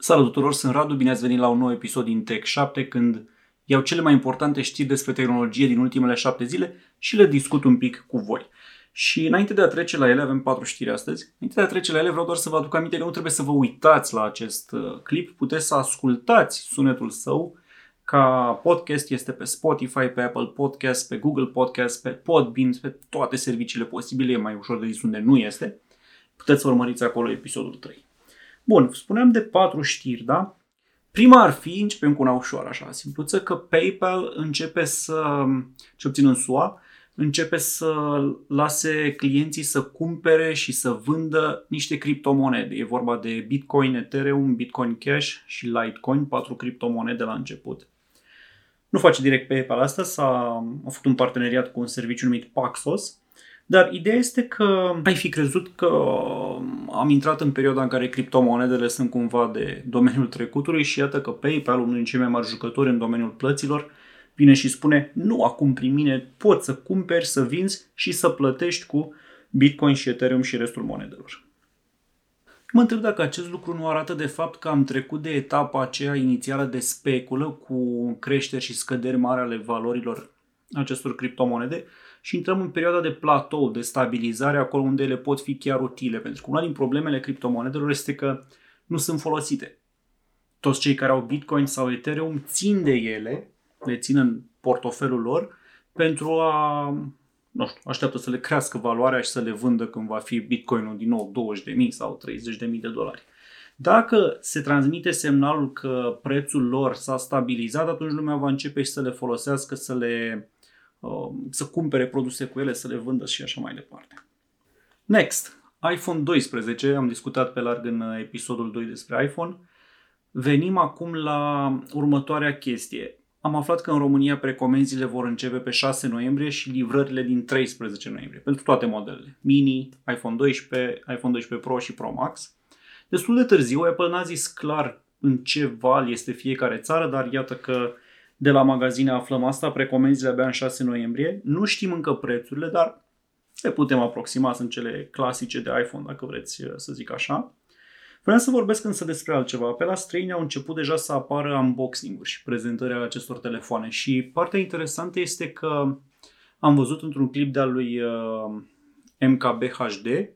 Salut tuturor, sunt Radu, bine ați venit la un nou episod din Tech7, când iau cele mai importante știri despre tehnologie din ultimele 7 zile și le discut un pic cu voi. Și înainte de a trece la ele, avem 4 știri astăzi, înainte de a trece la ele vreau doar să vă aduc aminte că nu trebuie să vă uitați la acest clip, puteți să ascultați sunetul său ca podcast, este pe Spotify, pe Apple Podcast, pe Google Podcast, pe Podbean, pe toate serviciile posibile, e mai ușor de zis unde nu este, puteți să urmăriți acolo episodul 3. Bun, spuneam de 4 știri, da? Prima ar fi, începem cu una ușoară, așa, simpluță, că PayPal începe să, ce obțin în SUA, începe să lase clienții să cumpere și să vândă niște criptomonede. E vorba de Bitcoin, Ethereum, Bitcoin Cash și Litecoin, 4 criptomonede la început. Nu face direct PayPal asta, a făcut un parteneriat cu un serviciu numit Paxos. Dar ideea este că ai fi crezut că am intrat în perioada în care criptomonedele sunt cumva de domeniul trecutului și iată că PayPal, unul din cei mai mari jucători în domeniul plăților, vine și spune nu acum prin mine, poți să cumperi, să vinzi și să plătești cu Bitcoin și Ethereum și restul monedelor. Mă întreb dacă acest lucru nu arată de fapt că am trecut de etapa aceea inițială de speculă cu creșteri și scăderi mari ale valorilor acestor criptomonede și intrăm în perioada de platou, de stabilizare, acolo unde ele pot fi chiar utile. Pentru că una din problemele criptomonedelor este că nu sunt folosite. Toți cei care au Bitcoin sau Ethereum țin de ele, le țin în portofelul lor, pentru a, nu știu, așteaptă să le crească valoarea și să le vândă când va fi Bitcoinul din nou $20,000 sau $30,000. Dacă se transmite semnalul că prețul lor s-a stabilizat, atunci lumea va începe și să le folosească, să cumpere produse cu ele, să le vândă și așa mai departe. Next, iPhone 12, am discutat pe larg în episodul 2 despre iPhone. Venim acum la următoarea chestie. Am aflat că în România precomenzile vor începe pe 6 noiembrie și livrările din 13 noiembrie, pentru toate modelele, mini, iPhone 12, iPhone 12 Pro și Pro Max. Destul de târziu, Apple n-a zis clar în ce val este fiecare țară, dar iată că de la magazine aflăm asta, precomenzile abia în 6 noiembrie. Nu știm încă prețurile, dar le putem aproxima, sunt cele clasice de iPhone, dacă vreți să zic așa. Vreau să vorbesc însă despre altceva. Pe la străini au început deja să apară unboxing-uri și prezentări ale acestor telefoane. Și partea interesantă este că am văzut într-un clip de-al lui MKBHD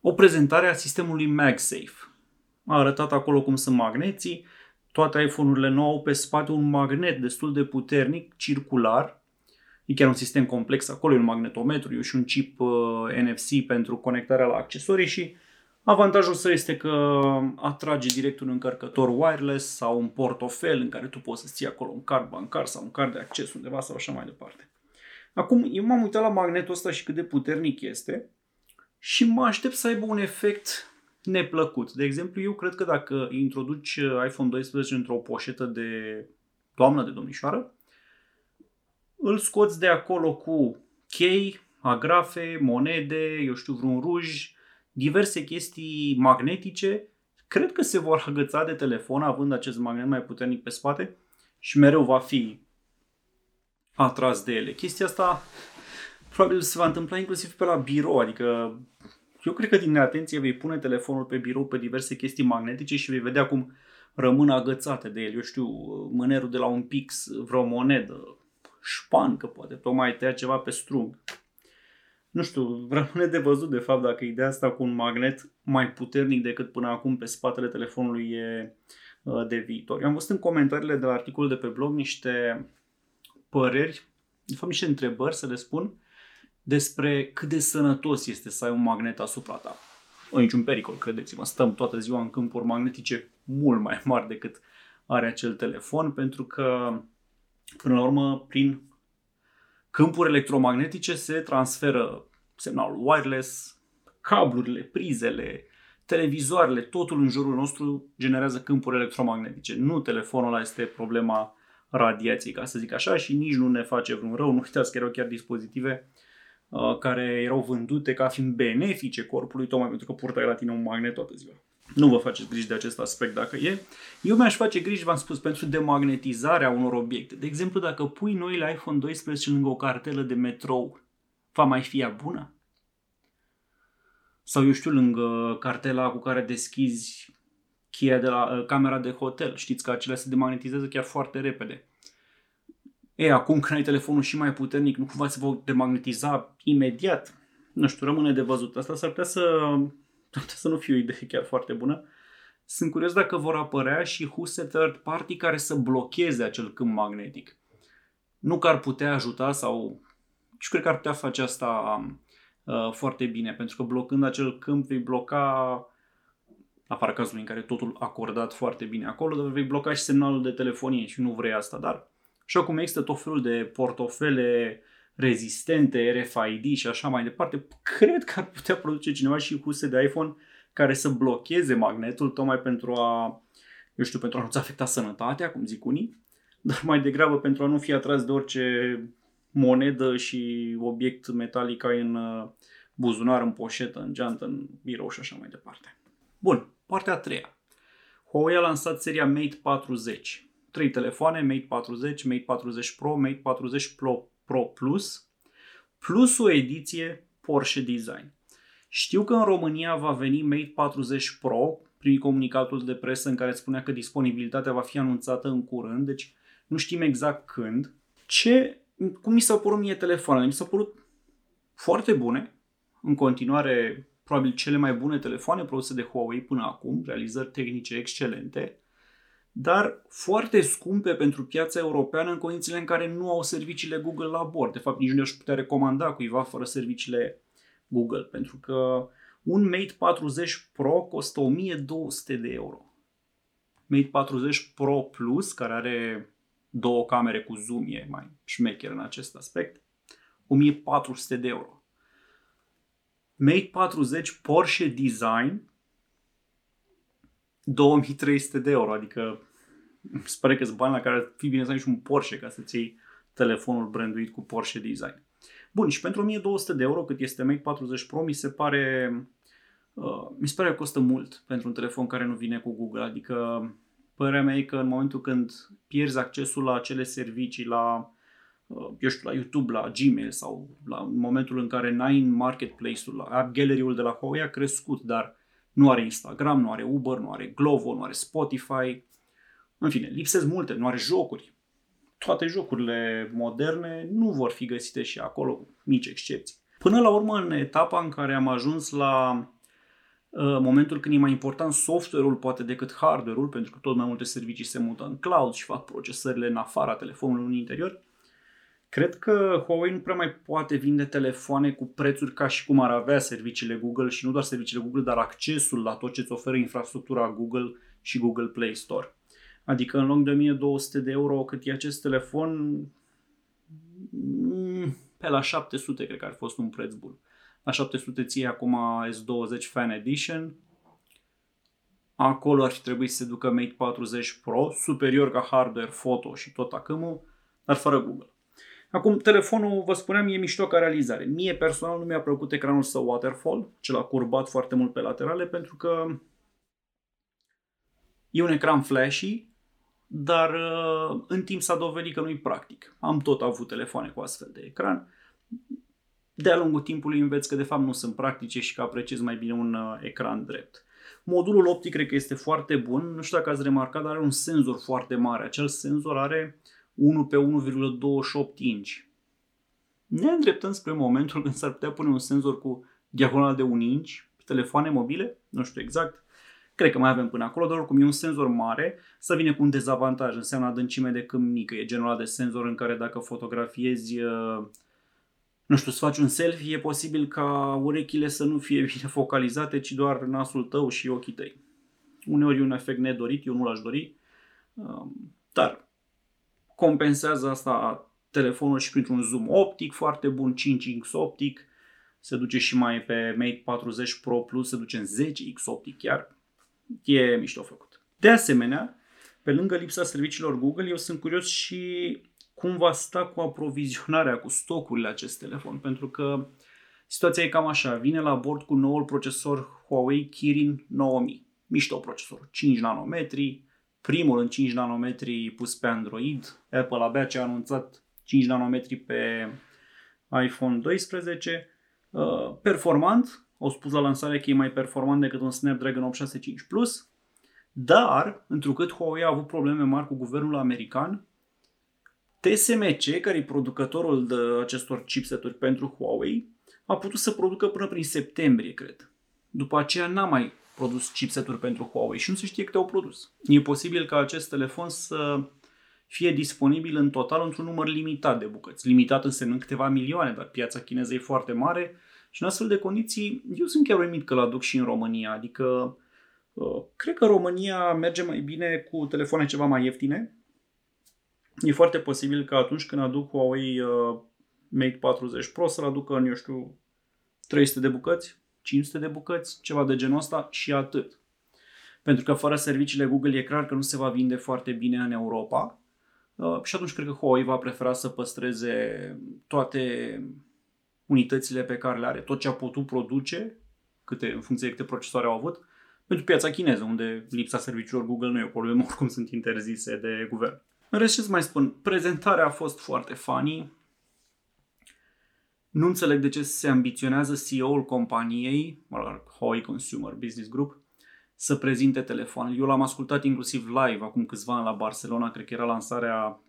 o prezentare a sistemului MagSafe. A arătat acolo cum sunt magneții. Toate iPhone-urile nou au pe spate un magnet destul de puternic, circular. E chiar un sistem complex acolo, e un magnetometru, e și un chip NFC pentru conectarea la accesorii și avantajul său este că atrage direct un încărcător wireless sau un portofel în care tu poți să ții acolo un card bancar sau un card de acces undeva sau așa mai departe. Acum, eu m-am uitat la magnetul ăsta și cât de puternic este și mă aștept să aibă un efect neplăcut. De exemplu, eu cred că dacă introduci iPhone 12 într-o poșetă de doamnă, de domnișoară, îl scoți de acolo cu chei, agrafe, monede, eu știu, vreun ruj, diverse chestii magnetice, cred că se vor agăța de telefon având acest magnet mai puternic pe spate și mereu va fi atras de ele. Chestia asta probabil se va întâmpla inclusiv pe la birou, adică eu cred că din neatenție vei pune telefonul pe birou pe diverse chestii magnetice și vei vedea cum rămân agățate de el. Eu știu, mânerul de la un pix, vreo monedă, șpancă poate, tocmai ai tăiat ceva pe strung. Nu știu, rămâne de văzut de fapt dacă ideea asta cu un magnet mai puternic decât până acum pe spatele telefonului e de viitor. Eu am văzut în comentariile de la articolul de pe blog niște păreri, de fapt niște întrebări să le spun, despre cât de sănătos este să ai un magnet asupra ta. O, niciun pericol, credeți-mă, stăm toată ziua în câmpuri magnetice mult mai mari decât are acel telefon, pentru că, până la urmă, prin câmpuri electromagnetice se transferă semnalul wireless, cablurile, prizele, televizoarele, totul în jurul nostru generează câmpuri electromagnetice. Nu telefonul ăla este problema radiației, ca să zic așa, și nici nu ne face vreun rău. Nu uitați că erau chiar dispozitive care erau vândute ca fiind benefice corpului, tocmai pentru că purtai la tine un magnet toată ziua. Nu vă faceți griji de acest aspect dacă e. Eu mi-aș face griji, v-am spus, pentru demagnetizarea unor obiecte. De exemplu, dacă pui noile iPhone 12 lângă o cartelă de metrou, va mai fi ea bună? Sau, eu știu, lângă cartela cu care deschizi cheia de la camera de hotel. Știți că acelea se demanetizează chiar foarte repede. E, acum când ai telefonul și mai puternic, nu cumva se vor demagnetiza imediat? Nu știu, rămâne de văzut. Asta s-ar putea să nu fie o idee chiar foarte bună. Sunt curios dacă vor apărea și huse third party care să blocheze acel câmp magnetic. Nu că ar putea ajuta sau... Și cred că ar putea face asta foarte bine, pentru că blocând acel câmp vei bloca... Apar cazul în care totul acordat foarte bine acolo, dar vei bloca și semnalul de telefonie și nu vrei asta, dar... Și acum există tot felul de portofele rezistente, RFID și așa mai departe. Cred că ar putea produce cineva și huse de iPhone care să blocheze magnetul, tocmai pentru a, eu știu, pentru a nu-ți afecta sănătatea, cum zic unii, dar mai degrabă pentru a nu fi atras de orice monedă și obiect metalic ai în buzunar, în poșetă, în geantă, în birou și așa mai departe. Bun, partea a treia. Huawei a lansat seria Mate 40. 3 telefoane, Mate 40, Mate 40 Pro, Mate 40 Pro Plus, plus o ediție Porsche Design. Știu că în România va veni Mate 40 Pro, prin comunicatul de presă în care spunea că disponibilitatea va fi anunțată în curând, deci nu știm exact când. Cum mi s-au părut mie telefoanele? Mi s-au părut foarte bune, în continuare probabil cele mai bune telefoane produse de Huawei până acum, realizări tehnice excelente, dar foarte scumpe pentru piața europeană în condițiile în care nu au serviciile Google la bord. De fapt, nici nu le-aș putea recomanda cuiva fără serviciile Google, pentru că un Mate 40 Pro costă 1200 de euro. Mate 40 Pro Plus, care are două camere cu zoom, e mai șmecher în acest aspect, 1400 de euro. Mate 40 Porsche Design, 2300 de euro, adică spune că sunt bani la care ar fi bine să ai și un Porsche ca să-ți iei telefonul branduit cu Porsche Design. Bun, și pentru 1200 de euro cât este Mate 40 Pro, mi se pare că costă mult pentru un telefon care nu vine cu Google, adică părerea mea e că în momentul când pierzi accesul la acele servicii, la, eu știu, la YouTube, la Gmail sau la momentul în care n-ai în marketplace-ul, la App Gallery-ul de la Huawei a crescut, dar nu are Instagram, nu are Uber, nu are Glovo, nu are Spotify. În fine, lipsesc multe, nu are jocuri. Toate jocurile moderne nu vor fi găsite și acolo, cu mici excepții. Până la urmă, în etapa în care am ajuns la momentul când e mai important software-ul poate decât hardware-ul, pentru că tot mai multe servicii se mută în cloud și fac procesările în afara telefonului în interior, cred că Huawei nu prea mai poate vinde telefoane cu prețuri ca și cum ar avea serviciile Google și nu doar serviciile Google, dar accesul la tot ce îți oferă infrastructura Google și Google Play Store. Adică în loc de 1200 de euro cât e acest telefon, pe la 700 cred că ar fost un preț bun. La 700 ție acum S20 Fan Edition. Acolo ar fi trebuit să se ducă Mate 40 Pro, superior ca hardware, foto și tot acâmul, dar fără Google. Acum, telefonul, vă spuneam, e mișto ca realizare. Mie, personal, nu mi-a plăcut ecranul său waterfall, cel a curbat foarte mult pe laterale, pentru că e un ecran flashy, dar în timp s-a dovedit că nu-i practic. Am tot avut telefoane cu astfel de ecran. De-a lungul timpului înveți că, de fapt, nu sunt practice și că apreciez mai bine un ecran drept. Modulul optic cred că este foarte bun. Nu știu dacă ați remarcat, dar are un senzor foarte mare. Acel senzor are 1x1,28 inch. Ne îndreptăm spre momentul când s-ar putea pune un senzor cu diagonală de 1 inch pe telefoane mobile, nu știu exact, cred că mai avem până acolo, dar oricum e un senzor mare, să vine cu un dezavantaj, înseamnă adâncime de câmp mică, e genul ăla de senzor în care dacă fotografiezi, nu știu, să faci un selfie, e posibil ca urechile să nu fie bine focalizate, ci doar nasul tău și ochii tăi. Uneori e un efect nedorit, eu nu l-aș dori, dar compensează asta telefonul și printr-un zoom optic foarte bun, 5x optic, se duce și mai pe Mate 40 Pro Plus, se duce în 10x optic chiar, e mișto făcut. De asemenea, pe lângă lipsa serviciilor Google, eu sunt curios și cum va sta cu aprovizionarea, cu stocurile acest telefon, pentru că situația e cam așa, vine la bord cu noul procesor Huawei Kirin 9000, mișto procesor, 5 nanometri, primul în 5 nanometri pus pe Android. Apple abia ce a anunțat 5 nanometri pe iPhone 12. Performant, au spus la lansare că e mai performant decât un Snapdragon 865 Plus. Dar, întrucât Huawei a avut probleme mari cu guvernul american, TSMC, care e producătorul de acestor chipseturi pentru Huawei, a putut să producă până prin septembrie, cred. După aceea n-a mai produs chipseturi pentru Huawei și nu se știe câte au produs. E posibil ca acest telefon să fie disponibil în total într-un număr limitat de bucăți. Limitat însemnând câteva milioane, dar piața chineză e foarte mare și în astfel de condiții eu sunt chiar uimit că l-aduc și în România. Adică, cred că România merge mai bine cu telefoane ceva mai ieftine. E foarte posibil că atunci când aduc Huawei Mate 40 Pro să-l aducă, eu știu, 300 de bucăți, 500 de bucăți, ceva de genul ăsta și atât. Pentru că fără serviciile Google e clar că nu se va vinde foarte bine în Europa. Și atunci cred că Huawei va prefera să păstreze toate unitățile pe care le are, tot ce a putut produce, în funcție de câte procesoare au avut, pentru piața chineză, unde lipsa serviciilor Google nu e o problemă, oricum sunt interzise de guvern. În rest, ce să mai spun, prezentarea a fost foarte funny. Nu înțeleg de ce se ambiționează CEO-ul companiei, Huawei Consumer Business Group, să prezinte telefonul. Eu l-am ascultat inclusiv live acum câțiva ani la Barcelona, cred că era lansarea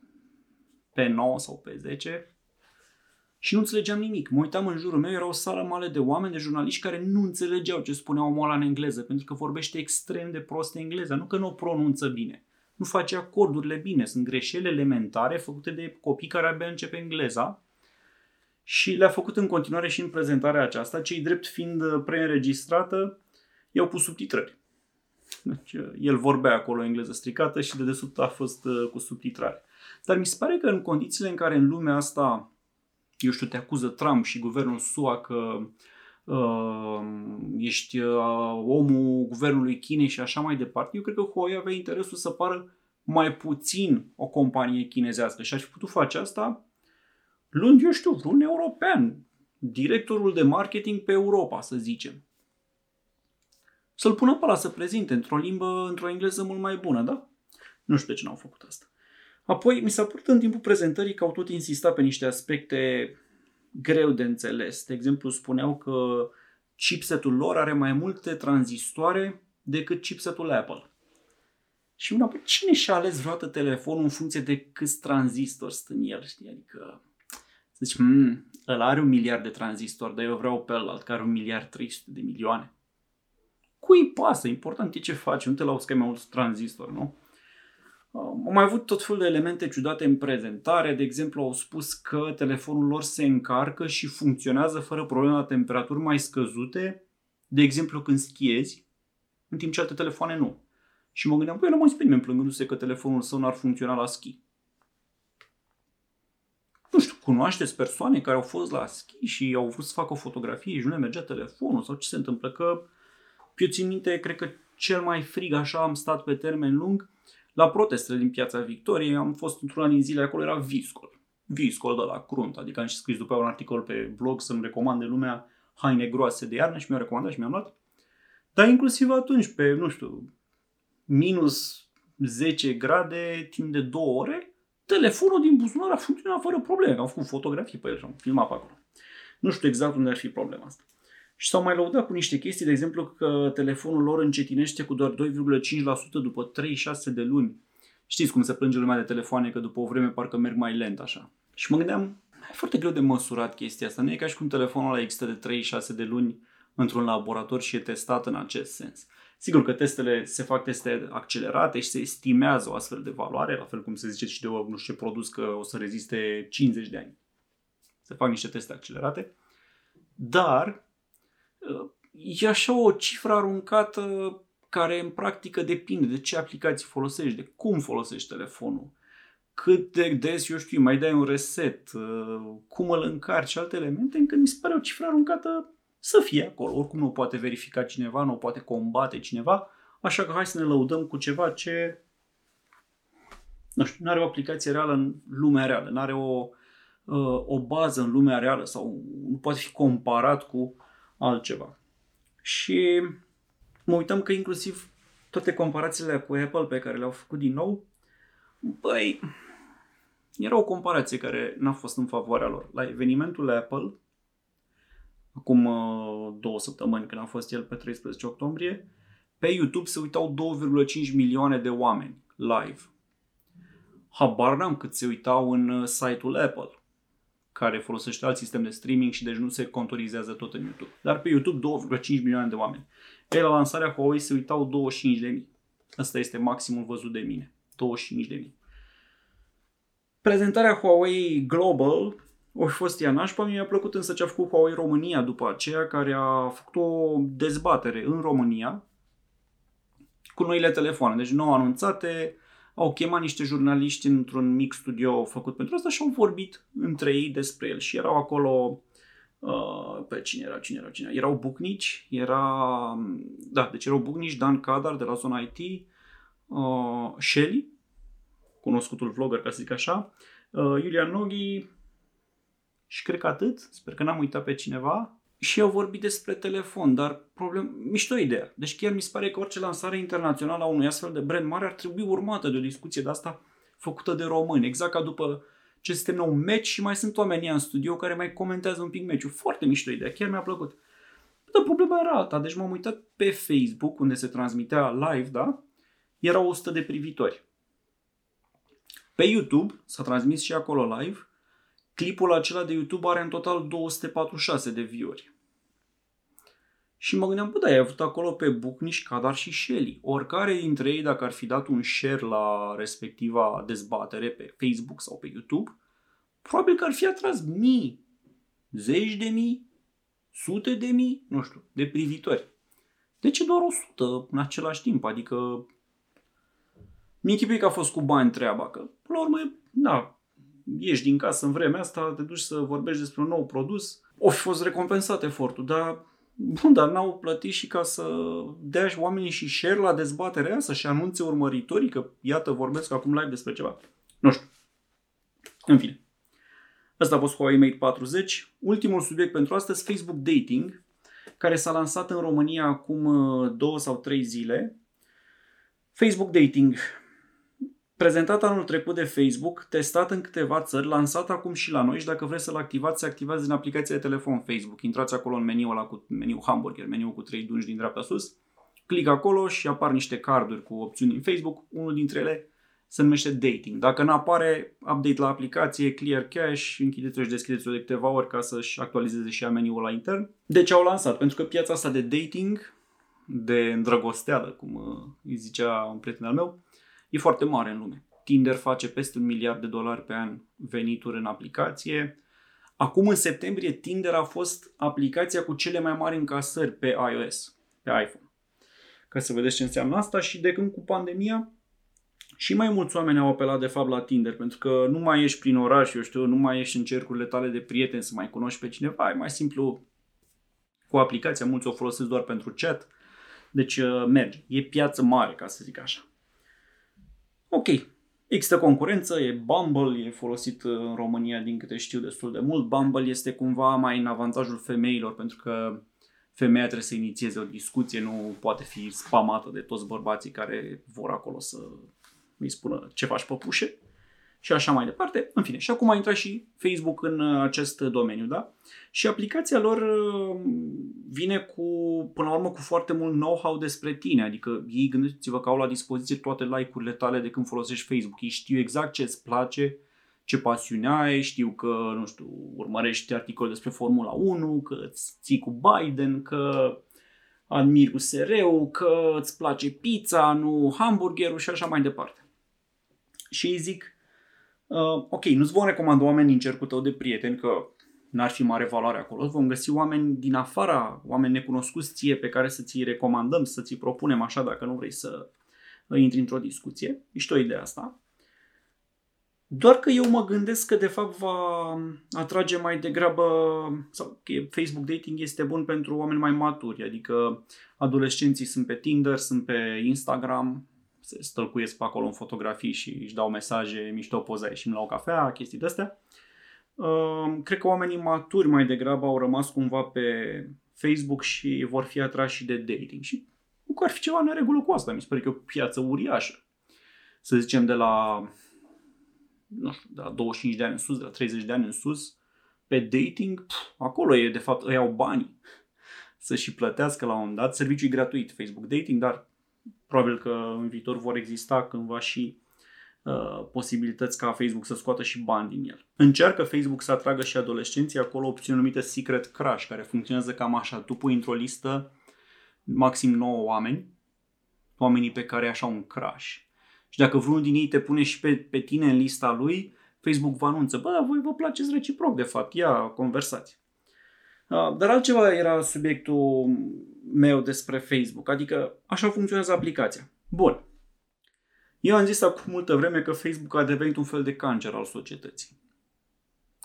pe 9 sau pe 10 și nu înțelegeam nimic. Mă uitam în jurul meu, era o sală mare de oameni, de jurnaliști care nu înțelegeau ce spunea omul ăla în engleză, pentru că vorbește extrem de prost engleza, nu că nu o pronunță bine. Nu face acordurile bine, sunt greșeli elementare făcute de copii care abia începe engleza și le-a făcut în continuare și în prezentarea aceasta, cei drept fiind preînregistrată, i-au pus subtitrări. Deci, el vorbea acolo engleză stricată și dedesubt a fost cu subtitrare. Dar mi se pare că în condițiile în care în lumea asta, eu știu, te acuză Trump și guvernul SUA că ești omul guvernului Chinei și așa mai departe, eu cred că Huawei avea interesul să pară mai puțin o companie chinezească și ar fi putut face asta luând, eu știu, vreun european, directorul de marketing pe Europa, să zicem. Să-l pună pe ăla să prezinte într-o limbă, într-o engleză mult mai bună, da? Nu știu de ce n-au făcut asta. Apoi, mi s-a părut în timpul prezentării că au tot insistat pe niște aspecte greu de înțeles. De exemplu, spuneau că chipsetul lor are mai multe tranzistoare decât chipsetul Apple. Și una, cine și-a ales vreodată telefonul în funcție de câți tranzistori sunt în el? Știi? Adică, să zici, ăla are 1 miliard de tranzistori, dar eu vreau pe ălalt care are 1.300.000.000. Cui pasă? Important e ce faci, nu te lauzi că ai mai mulți tranzistori, nu? Au mai avut tot felul de elemente ciudate în prezentare. De exemplu, au spus că telefonul lor se încarcă și funcționează fără probleme la temperaturi mai scăzute, de exemplu când schiezi, în timp ce alte telefoane nu. Și mă gândeam, el mă sperie plângându-se că telefonul său n-ar funcționa la schi. Nu știu, cunoașteți persoane care au fost la schi și au vrut să facă o fotografie și nu le mergea telefonul sau ce se întâmplă? Că eu țin minte, cred că cel mai frig așa am stat pe termen lung la protestele din Piața Victoriei. Am fost într-una din zile acolo, era viscol de la crunt. Adică am și scris după un articol pe blog să-mi recomande lumea haine groase de iarnă și mi-au recomandat și mi-am luat. Dar inclusiv atunci, pe, nu știu, minus 10 grade timp de 2 ore, telefonul din buzunar a funcționat fără probleme. Am făcut fotografii pe el și am filmat pe acolo. Nu știu exact unde ar fi problema asta. Și s-au mai lăudat cu niște chestii, de exemplu că telefonul lor încetinește cu doar 2,5% după 3-6 de luni. Știți cum se plânge lumea de telefoane, că după o vreme parcă merg mai lent așa. Și mă gândeam, e foarte greu de măsurat chestia asta. Nu e ca și cum telefonul ăla există de 3-6 de luni într-un laborator și e testat în acest sens. Sigur că testele se fac teste accelerate și se estimează o astfel de valoare, la fel cum se zice și de nu știu ce produs că o să reziste 50 de ani. Se fac niște teste accelerate, dar e așa o cifră aruncată care în practică depinde de ce aplicații folosești, de cum folosești telefonul, cât de des, eu știu, mai dai un reset, cum îl încarci și alte elemente, încât mi se pare o cifră aruncată să fie acolo. Oricum nu o poate verifica cineva, nu o poate combate cineva, așa că hai să ne lăudăm cu ceva ce, nu știu, nu are o aplicație reală în lumea reală, nu are o bază în lumea reală sau nu poate fi comparat cu altceva. Și mă uitam că inclusiv toate comparațiile cu Apple pe care le-au făcut din nou, era o comparație care n-a fost în favoarea lor. La evenimentul Apple, acum 2 săptămâni când a fost el pe 13 octombrie, Pe YouTube se uitau 2,5 milioane de oameni live. Habar n-am cât se uitau în site-ul Apple, care folosește alt sistem de streaming și deci nu se contorizează tot în YouTube. Dar pe YouTube 2,5 milioane de oameni. Ei, la lansarea Huawei se uitau 25.000. Asta este maximul văzut de mine. 25.000. Prezentarea Huawei Global a fost ea nașpa, mi-a plăcut însă ce a făcut Huawei România după aceea, care a făcut o dezbatere în România cu noile telefoane. Deci nou anunțate, au chemat niște jurnaliști într-un mic studio făcut pentru asta și au vorbit între ei despre el. Și erau acolo, pe cine era? Erau Bucnici, Dan Cadar de la Zona IT, Shelly, cunoscutul vlogger, ca să zic așa, Iulian Noghi și cred că atât, sper că n-am uitat pe cineva. Și au vorbit despre telefon, dar mișto ideea. Deci chiar mi se pare că orice lansare internațională a unui astfel de brand mare ar trebui urmată de o discuție de asta făcută de români. Exact ca după ce suntem la un meci și mai sunt oamenii în studio care mai comentează un pic meciul. Foarte mișto ideea, chiar mi-a plăcut. Dar problema era alta, deci m-am uitat pe Facebook, unde se transmitea live, da? Erau 100 de privitori. Pe YouTube s-a transmis și acolo live. Clipul acela de YouTube are în total 246 de view-uri. Și mă gândeam, ai avut acolo pe Bucnici, Cadar și Shelly. Oricare dintre ei, dacă ar fi dat un share la respectiva dezbatere pe Facebook sau pe YouTube, probabil că ar fi atras mii, zeci de mii, sute de mii, nu știu, de privitori. De ce doar 100 în același timp? Adică mi-închipui că a fost cu bani treaba, că până la urmă, da, ieși din casă în vremea asta, te duci să vorbești despre un nou produs. O fi fost recompensat efortul, dar n-au plătit și ca să dea și oamenii și share la dezbaterea asta și anunțe urmăritorii că iată vorbesc acum live despre ceva. Nu știu. În fine. Asta a fost Huawei Mate 40. Ultimul subiect pentru astăzi, Facebook Dating, care s-a lansat în România acum 2 sau 3 zile. Facebook Dating, prezentat anul trecut de Facebook, testat în câteva țări, lansat acum și la noi și dacă vreți să-l activați, se activați din aplicația de telefon Facebook. Intrați acolo în meniul ăla cu meniul hamburger, meniul cu 3 dungi din dreapta sus, clic acolo și apar niște carduri cu opțiuni în Facebook, unul dintre ele se numește Dating. Dacă n-apare, update la aplicație, clear cache, închideți-o și deschideți-o de câteva ori ca să-și actualizeze și ea meniul ăla intern. Deci au lansat, pentru că piața asta de dating, de îndrăgosteală, cum îi zicea un prieten al meu, e foarte mare în lume. Tinder face peste $1 miliard pe an venituri în aplicație. Acum în septembrie Tinder a fost aplicația cu cele mai mari încasări pe iOS, pe iPhone. Ca să vedeți ce înseamnă asta și de când cu pandemia și mai mulți oameni au apelat de fapt la Tinder pentru că nu mai ești prin oraș, eu știu, nu mai ești în cercurile tale de prieteni să mai cunoști pe cineva, e mai simplu cu aplicația, mulți o folosesc doar pentru chat, deci merge. E piață mare, ca să zic așa. Ok, există concurență, e Bumble, e folosit în România din câte știu destul de mult. Bumble este cumva mai în avantajul femeilor pentru că femeia trebuie să inițieze o discuție, nu poate fi spamată de toți bărbații care vor acolo să îi spună ce faci păpușe și așa mai departe. În fine, și acum a intrat și Facebook în acest domeniu, da? Și aplicația lor vine cu, până la urmă, cu foarte mult know-how despre tine. Adică ei, gândiți-vă că au la dispoziție toate like-urile tale de când folosești Facebook. Ei știu exact ce îți place, ce pasiune ai, știu că, nu știu, urmărești articole despre Formula 1, că îți ții cu Biden, că admiri USR-ul, că îți place pizza, nu hamburgerul și așa mai departe. Și ei zic, ok, nu-ți vom recomanda oameni din cercul tău de prieteni, că n-ar fi mare valoare acolo. Vom găsi oameni din afara, oameni necunoscuți ție pe care să ți-i recomandăm, să ți-i propunem așa dacă nu vrei să intri într-o discuție. Mișto ideea asta. Doar că eu mă gândesc că de fapt va atrage mai degrabă, sau că Facebook Dating este bun pentru oameni mai maturi, adică adolescenții sunt pe Tinder, sunt pe Instagram, se stălcuiesc pe acolo în fotografii și își dau mesaje, mișto poza, ieșim la o cafea, chestii de-astea. Cred că oamenii maturi mai degrabă au rămas cumva pe Facebook și vor fi atrași și de dating. Și nu ar fi ceva în regulă cu asta, mi se pare că e o piață uriașă. Să zicem de la, nu știu, de la 25 de ani în sus, de la 30 de ani în sus, pe dating, acolo e de fapt, îi au banii să și plătească la un moment dat. Serviciul e gratuit, Facebook Dating, dar Probabil că în viitor vor exista cândva și posibilități ca Facebook să scoată și bani din el. Încearcă Facebook să atragă și adolescenții, acolo opțiune numită Secret Crush, care funcționează cam așa. Tu pui într-o listă maxim 9 oameni, oamenii pe care ai așa un crush. Și dacă vreunul din ei te pune și pe tine în lista lui, Facebook vă anunță, bă, voi vă placeți reciproc, de fapt, ia, conversați. Dar altceva era subiectul meu despre Facebook, adică așa funcționează aplicația. Bun. Eu am zis acum multă vreme că Facebook a devenit un fel de cancer al societății.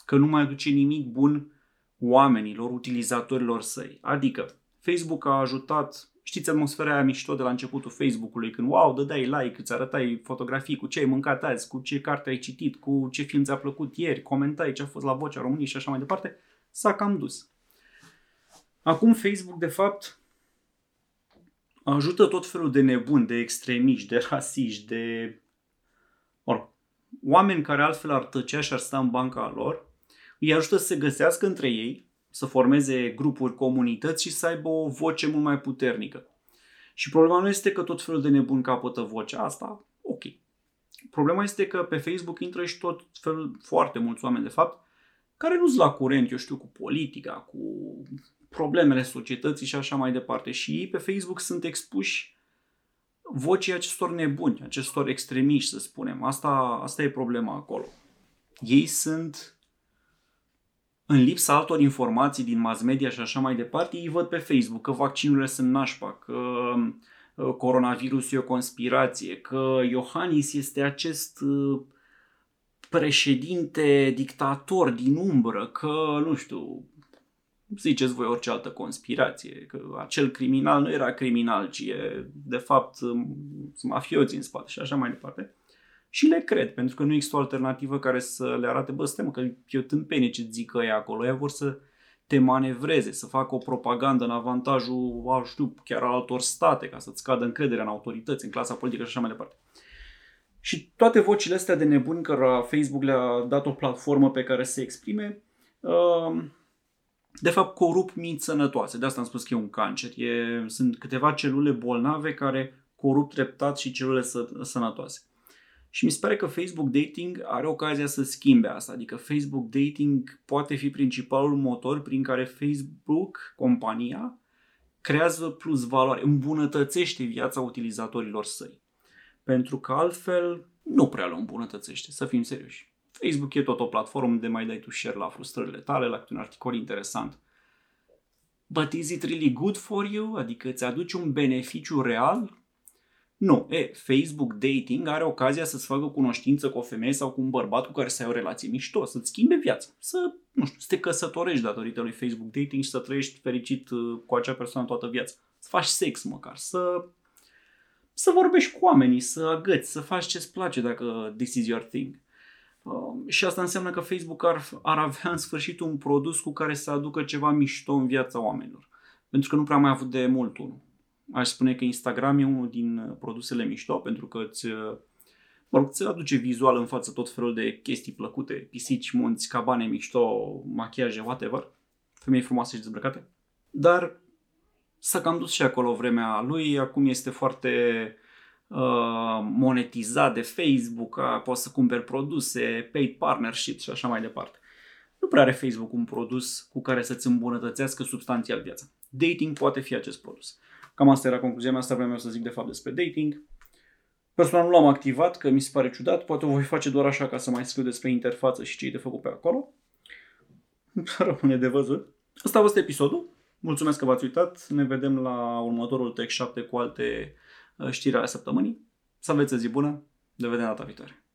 Că nu mai aduce nimic bun oamenilor, utilizatorilor săi. Adică Facebook a ajutat, știți atmosfera aia mișto de la începutul Facebook-ului, când wow, dădeai like, îți arătai fotografii cu ce ai mâncat azi, cu ce carte ai citit, cu ce film ți-a plăcut ieri, comentai ce a fost la Vocea României și așa mai departe, s-a cam dus. Acum Facebook, de fapt, ajută tot felul de nebuni, de extremiști, de rasiști, de oameni care altfel ar tăcea și ar sta în banca lor, îi ajută să se găsească între ei, să formeze grupuri, comunități și să aibă o voce mult mai puternică. Și problema nu este că tot felul de nebuni capătă vocea asta, ok. Problema este că pe Facebook intră și tot felul, foarte mulți oameni, de fapt, care nu-s la curent, eu știu, cu politica, cu problemele societății și așa mai departe. Și ei pe Facebook sunt expuși vocii acestor nebuni, acestor extremiști, să spunem. Asta e problema acolo. Ei sunt, în lipsa altor informații din mass media și așa mai departe, ei văd pe Facebook că vaccinurile sunt nașpa, că coronavirus e o conspirație, că Iohannis este acest președinte dictator din umbră, că, nu știu, ziceți voi orice altă conspirație, că acel criminal nu era criminal, ci e, de fapt, mafioți în spate și așa mai departe. Și le cred, pentru că nu există o alternativă care să le arate, bă, stai mă, că e o tâmpenie ce zic ăia acolo, ăia vor să te manevreze, să facă o propagandă în avantajul, știu, chiar al altor state, ca să-ți cadă încrederea în autorități, în clasa politică și așa mai departe. Și toate vocile astea de nebuni cărora Facebook le-a dat o platformă pe care se exprime, de fapt, corup minți sănătoase. De asta am spus că e un cancer. Sunt câteva celule bolnave care corup treptat și celule sănătoase. Și mi se pare că Facebook Dating are ocazia să schimbe asta. Adică Facebook Dating poate fi principalul motor prin care Facebook, compania, creează plus valoare, îmbunătățește viața utilizatorilor săi. Pentru că altfel nu prea le îmbunătățește, să fim serioși. Facebook e tot o platformă unde mai dai tu share la frustrările tale, la un articol interesant. But is it really good for you? Adică îți aduci un beneficiu real? Nu. Facebook Dating are ocazia să-ți facă cunoștință cu o femeie sau cu un bărbat cu care să ai o relație mișto, să-ți schimbe viața, să te căsătorești datorită lui Facebook Dating și să trăiești fericit cu acea persoană toată viața. Să faci sex măcar, să vorbești cu oamenii, să agăți, să faci ce-ți place dacă this is your thing. Și asta înseamnă că Facebook ar avea în sfârșit un produs cu care să aducă ceva mișto în viața oamenilor. Pentru că nu prea mai avut de mult unul. Aș spune că Instagram e unul din produsele mișto pentru că îți aduce vizual în față tot felul de chestii plăcute, pisici, munți, cabane mișto, machiaje, whatever, femei frumoase și dezbrăcate. Dar s-a cam dus și acolo vremea lui, acum este foarte monetizat de Facebook, poți să cumperi produse, paid partnership și așa mai departe. Nu prea are Facebook un produs cu care să-ți îmbunătățească substanțial viața. Dating poate fi acest produs. Cam asta era concluzia mea, asta vreau să zic de fapt despre dating. Personal nu l-am activat, că mi se pare ciudat, poate o voi face doar așa ca să mai scriu despre interfață și ce e de făcut pe acolo. Rămâne de văzut. Asta a fost episodul. Mulțumesc că v-ați uitat. Ne vedem la următorul Tech7 cu alte știrea săptămânii. Să aveți o zi bună, ne vedem data viitoare!